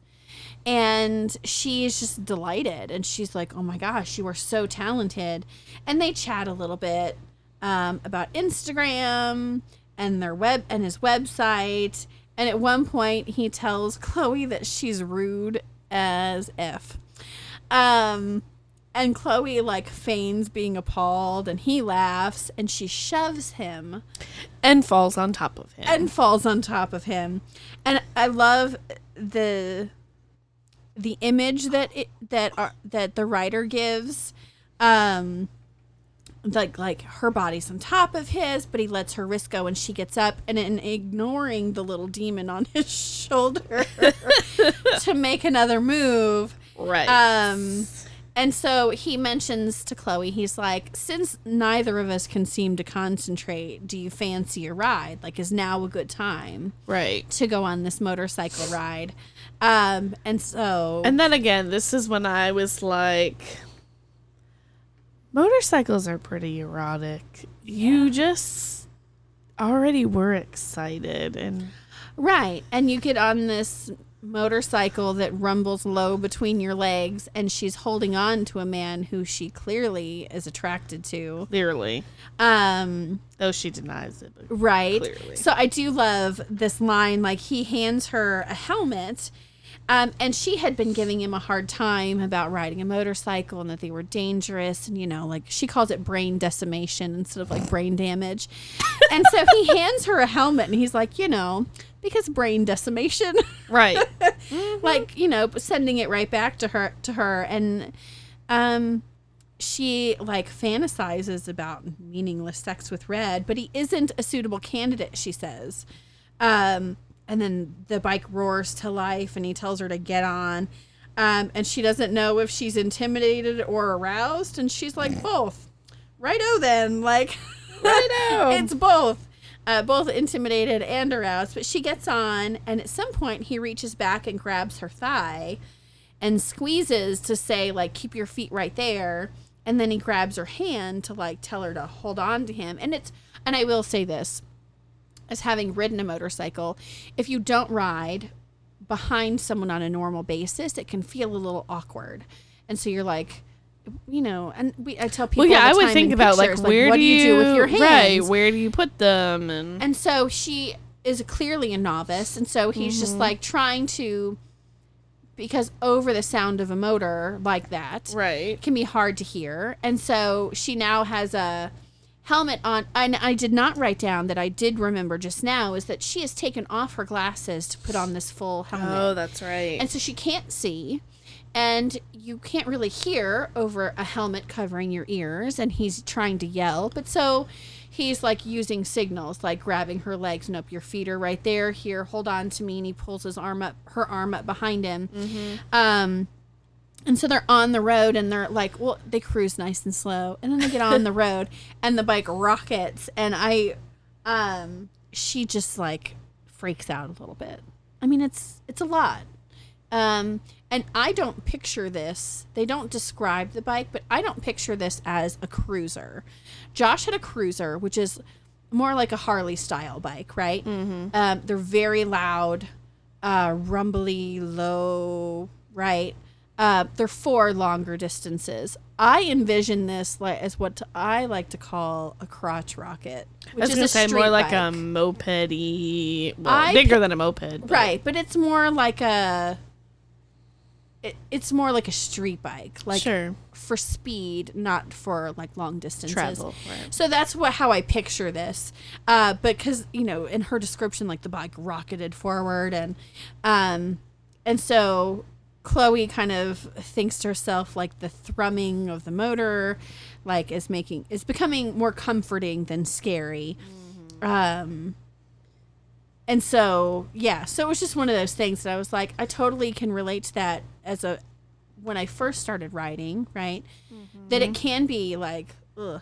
and she's just delighted. And she's like, oh my gosh, you are so talented. And they chat a little bit, um, about Instagram and their web and his website. And at one point he tells Chloe that she's rude as F. Um, And Chloe, like, feigns being appalled, and he laughs, and she shoves him. And falls on top of him. And falls on top of him. And I love the the image that it, that uh, that the writer gives. Um, like, like her body's on top of his, but he lets her wrist go, and she gets up, and, and ignoring the little demon on his shoulder to make another move. Right. Um... And so he mentions to Chloe, he's like, since neither of us can seem to concentrate, do you fancy a ride? Like, is now a good time? Right. To go on this motorcycle ride. Um, and so. And then again, this is when I was like, motorcycles are pretty erotic. Yeah. You just already were excited. And right. And you get on this motorcycle that rumbles low between your legs, and she's holding on to a man who she clearly is attracted to. Clearly. Um, though she denies it. But right. Clearly. So I do love this line, like he hands her a helmet, um, and she had been giving him a hard time about riding a motorcycle and that they were dangerous, and you know, like she calls it brain decimation instead of like brain damage. And so he hands her a helmet, and he's like, you know, because brain decimation. Right. Mm-hmm. Like, you know, sending it right back to her, to her. And um, she, like, fantasizes about meaningless sex with Red, but he isn't a suitable candidate, she says. Um, and then the bike roars to life, and he tells her to get on. Um, and she doesn't know if she's intimidated or aroused. And she's like, both. Right-o then. Like, right-o. It's both. Uh, both intimidated and aroused, but she gets on, and at some point he reaches back and grabs her thigh and squeezes to say, like, keep your feet right there. And then he grabs her hand to, like, tell her to hold on to him. And it's, and I will say this, as having ridden a motorcycle, if you don't ride behind someone on a normal basis, it can feel a little awkward. And so you're like, you know, and we, I tell people. Well, yeah, all the time I would think about pictures, like, where like, what do you, do you do with your hands? Right, where do you put them? And and so she is clearly a novice, and so he's mm-hmm. just like trying to, because over the sound of a motor like that, right, can be hard to hear, and so she now has a helmet on. And I did not write down that I did remember just now is that she has taken off her glasses to put on this full helmet. Oh, that's right. And so she can't see. And you can't really hear over a helmet covering your ears, and he's trying to yell. But so he's, like, using signals, like grabbing her legs and up, your feet are right there. Here, hold on to me. And he pulls his arm up, her arm up behind him. Mm-hmm. Um, and so they're on the road, and they're, like, well, they cruise nice and slow. And then they get on the road, and the bike rockets. And I, um, she just, like, freaks out a little bit. I mean, it's it's a lot. Um, and I don't picture this. They don't describe the bike, but I don't picture this as a cruiser. Josh had a cruiser, which is more like a Harley style bike, right? Mm-hmm. Um, they're very loud, uh, rumbly, low, right? Uh, they're for longer distances. I envision this like as what I like to call a crotch rocket, which I was is gonna a say more like bike. A mopedy, well, bigger p- than a moped, but. Right? But it's more like a. It, it's more like a street bike, like sure. for speed, not for like long distances. Travel, right. So that's what how I picture this. Uh, but because you know, in her description, like the bike rocketed forward, and um, and so Chloe kind of thinks to herself, like the thrumming of the motor, like is making is becoming more comforting than scary. Mm-hmm. Um. And so, yeah, so it was just one of those things that I was like, I totally can relate to that as a when I first started writing, right, mm-hmm. that it can be like, ugh.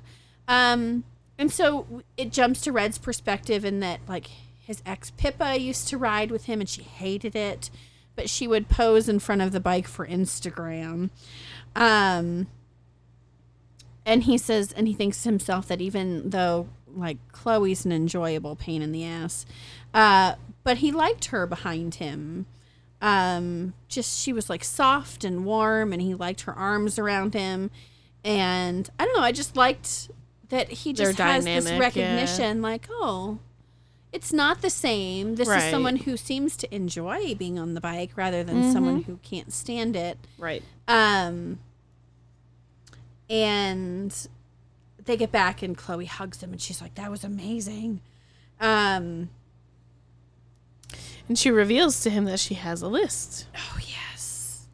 Um, and so it jumps to Red's perspective in that, like, his ex Pippa used to ride with him and she hated it, but she would pose in front of the bike for Instagram. Um, and he says, and he thinks to himself that even though, like, Chloe's an enjoyable pain in the ass, uh, but he liked her behind him. Um, just, she was like soft and warm and he liked her arms around him. And I don't know, I just liked that he just Their has dynamic, this recognition, yeah. like, oh, it's not the same. This right. is someone who seems to enjoy being on the bike rather than mm-hmm. someone who can't stand it. Right. Um, and they get back and Chloe hugs him and she's like, that was amazing. Um, and she reveals to him that she has a list. Oh, yes.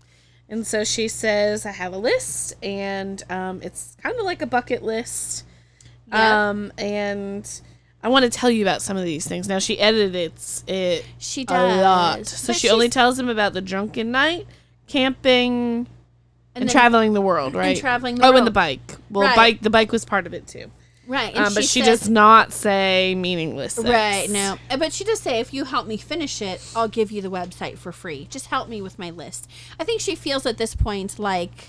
And so she says, I have a list, and um, it's kind of like a bucket list. Yep. Um, and I want to tell you about some of these things. Now, she edits it she does. a lot. So but she only tells him about the drunken night, camping, and, and then, traveling the world, right? And traveling the oh, world. Oh, and the bike. Well, right. bike the bike was part of it, too. Right, and um, but she, she says, does not say meaningless sex. Right, no. But she does say, if you help me finish it, I'll give you the website for free. Just help me with my list. I think she feels at this point like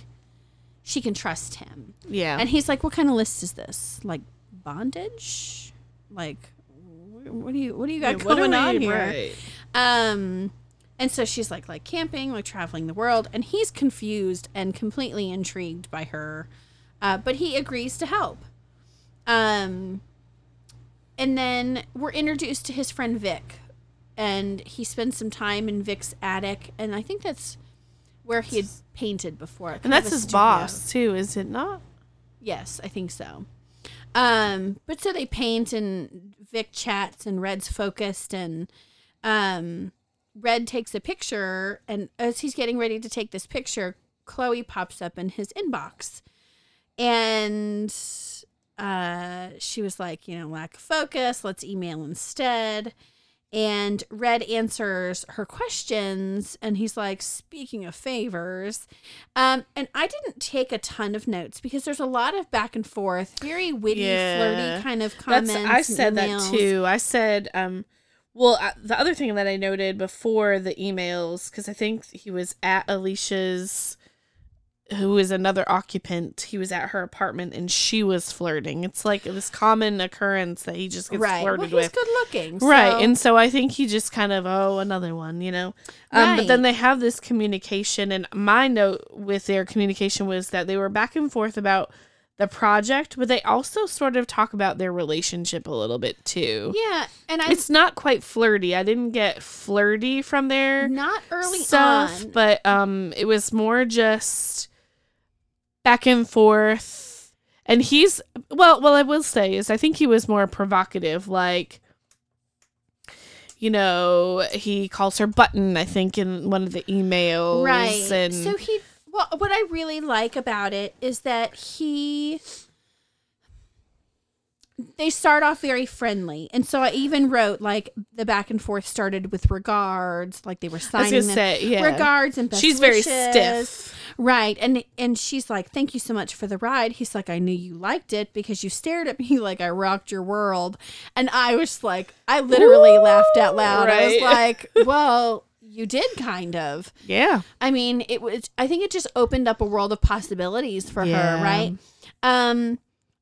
she can trust him. Yeah. And he's like, what kind of list is this? Like bondage? Like, what do you what do you got yeah, going on here? Right. Um, and so she's like, like camping, like traveling the world. And he's confused and completely intrigued by her. Uh, but he agrees to help. Um, and then we're introduced to his friend Vic, and he spends some time in Vic's attic, and I think that's where he had painted before. And that's his boss too, is it not? Yes, I think so. Um, but so they paint, and Vic chats, and Red's focused, and um, Red takes a picture, and as he's getting ready to take this picture, Chloe pops up in his inbox, and Uh, she was like, you know, lack of focus, let's email instead. And Red answers her questions, and he's like, speaking of favors. Um, and I didn't take a ton of notes because there's a lot of back and forth, very witty, yeah. flirty kind of comments. That's, I said that too. I said, um, well, I, the other thing that I noted before the emails, because I think he was at Alicia's, who is another occupant, he was at her apartment and she was flirting. It's like this common occurrence that he just gets right. flirted well, he's with. He's good looking. So. Right. And so I think he just kind of, oh, another one, you know. Um, right. But then they have this communication, and my note with their communication was that they were back and forth about the project, but they also sort of talk about their relationship a little bit too. Yeah, and I, it's not quite flirty. I didn't get flirty from their not early stuff, on. But um, it was more just back and forth, and he's well well I will say is I think he was more provocative, like, you know, he calls her button, I think, in one of the emails, right? And so he well what I really like about it is that he they start off very friendly, and so I even wrote, like, the back and forth started with regards, like they were signing I was gonna say, yeah. regards and best she's wishes. Very stiff, right? And and she's like, "Thank you so much for the ride." He's like, "I knew you liked it because you stared at me like I rocked your world," and I was like, I literally Ooh, laughed out loud. Right? I was like, "Well." You did kind of. Yeah. I mean, it was, I think it just opened up a world of possibilities for yeah. her, right? Um,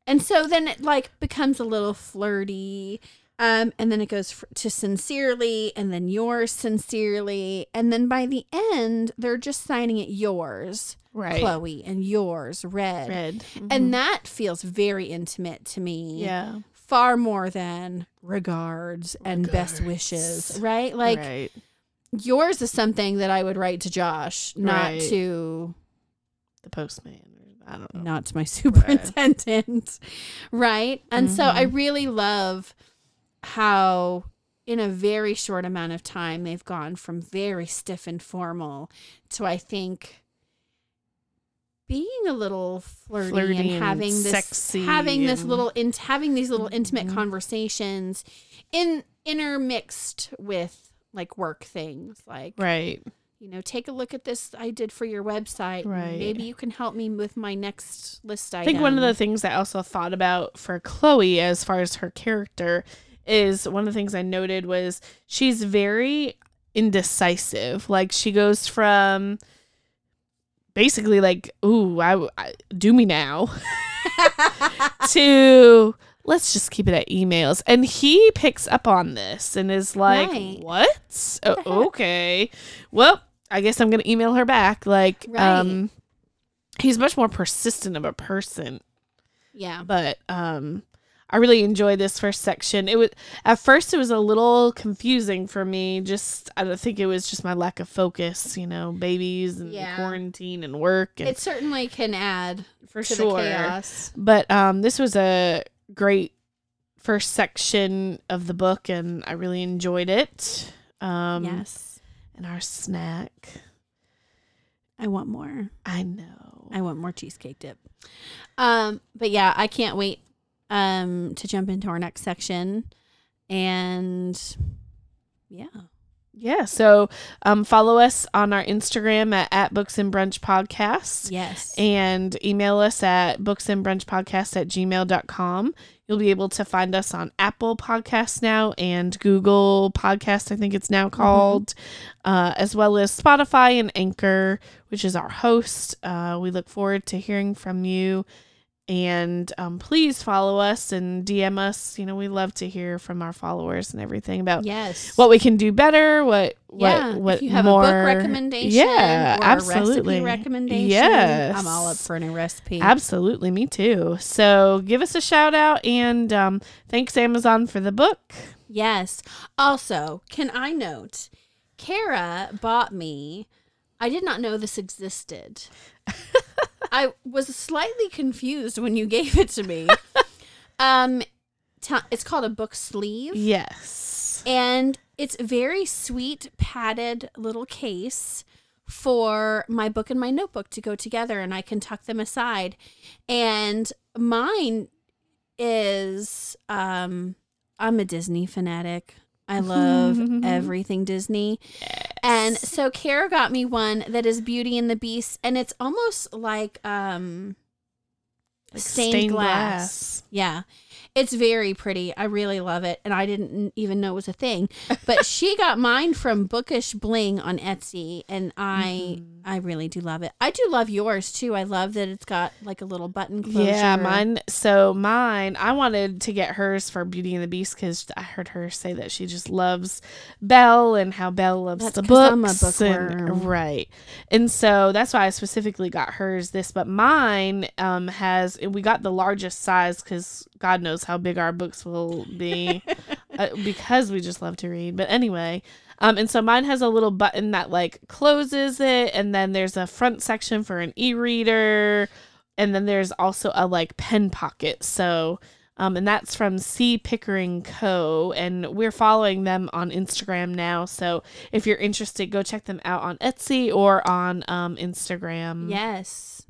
and so then it, like, becomes a little flirty. Um, and then it goes f- to sincerely, and then yours sincerely. And then by the end, they're just signing it yours, right. Chloe, and yours, Red. Red. Mm-hmm. And that feels very intimate to me. Yeah. Far more than regards, regards. And best wishes, right? Like, right. Yours is something that I would write to Josh, not right. to the postman. I don't know. Not to my superintendent. Right. right? And mm-hmm. so I really love how in a very short amount of time they've gone from very stiff and formal to, I think, being a little flirty, flirty and having and this sexy having and... this little in, having these little intimate mm-hmm. conversations in intermixed with like work things, like right you know, take a look at this I did for your website. Right. Maybe you can help me with my next list item. I think one of the things that I also thought about for Chloe as far as her character is one of the things I noted was she's very indecisive. Like, she goes from basically like, ooh, I, I do me now to let's just keep it at emails. And he picks up on this and is like, right. what? Oh, okay. Well, I guess I'm going to email her back. Like, right. um, he's much more persistent of a person. Yeah. But, um, I really enjoyed this first section. It was, at first it was a little confusing for me. Just, I don't think it was just my lack of focus, you know, babies and yeah. quarantine and work. And, it certainly can add for to sure. the chaos. But, um, this was a great first section of the book, and I really enjoyed it. Um, yes. And our snack. I want more. I know. I want more cheesecake dip. Um, but yeah, I can't wait um, to jump into our next section. And yeah. Yeah. So um, follow us on our Instagram at, at Books and Brunch Podcast. Yes. And email us at booksandbrunchpodcast at gmail dot com. You'll be able to find us on Apple Podcasts now and Google Podcasts, I think it's now called, mm-hmm. uh, as well as Spotify and Anchor, which is our host. Uh, we look forward to hearing from you. And um, please follow us and D M us. You know, we love to hear from our followers and everything about yes. what we can do better, what yeah. what, what if you have more, a book recommendation yeah, or absolutely. a recipe recommendation. Yes. I'm all up for a new recipe. Absolutely, me too. So give us a shout out, and um, thanks Amazon for the book. Yes. Also, can I note, Kara bought me, I did not know this existed. I was slightly confused when you gave it to me. um, t- it's called a book sleeve. Yes. And it's a very sweet, padded little case for my book and my notebook to go together, and I can tuck them aside. And mine is, um, I'm a Disney fanatic. I love everything Disney. Yeah. And so Kara got me one that is Beauty and the Beast, and it's almost like um, like stained, stained glass. glass. Yeah. It's very pretty. I really love it, and I didn't even know it was a thing. But she got mine from Bookish Bling on Etsy, and I mm-hmm. I really do love it. I do love yours too. I love that it's got like a little button closure. Yeah, mine. So mine, I wanted to get hers for Beauty and the Beast because I heard her say that she just loves Belle and how Belle loves that's the books. I'm a bookworm. And, right. And so that's why I specifically got hers this. But mine um, has, we got the largest size because God knows how big our books will be uh, because we just love to read. But anyway, um, and so mine has a little button that like closes it, and then there's a front section for an e-reader, and then there's also a like pen pocket. So, um, and that's from C Pickering Co. And we're following them on Instagram now. So if you're interested, go check them out on Etsy or on um, Instagram. Yes.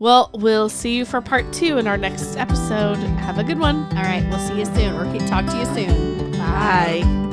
Well, we'll see you for part two in our next episode. Have a good one. All right. We'll see you soon, or talk to you soon. Bye. Bye.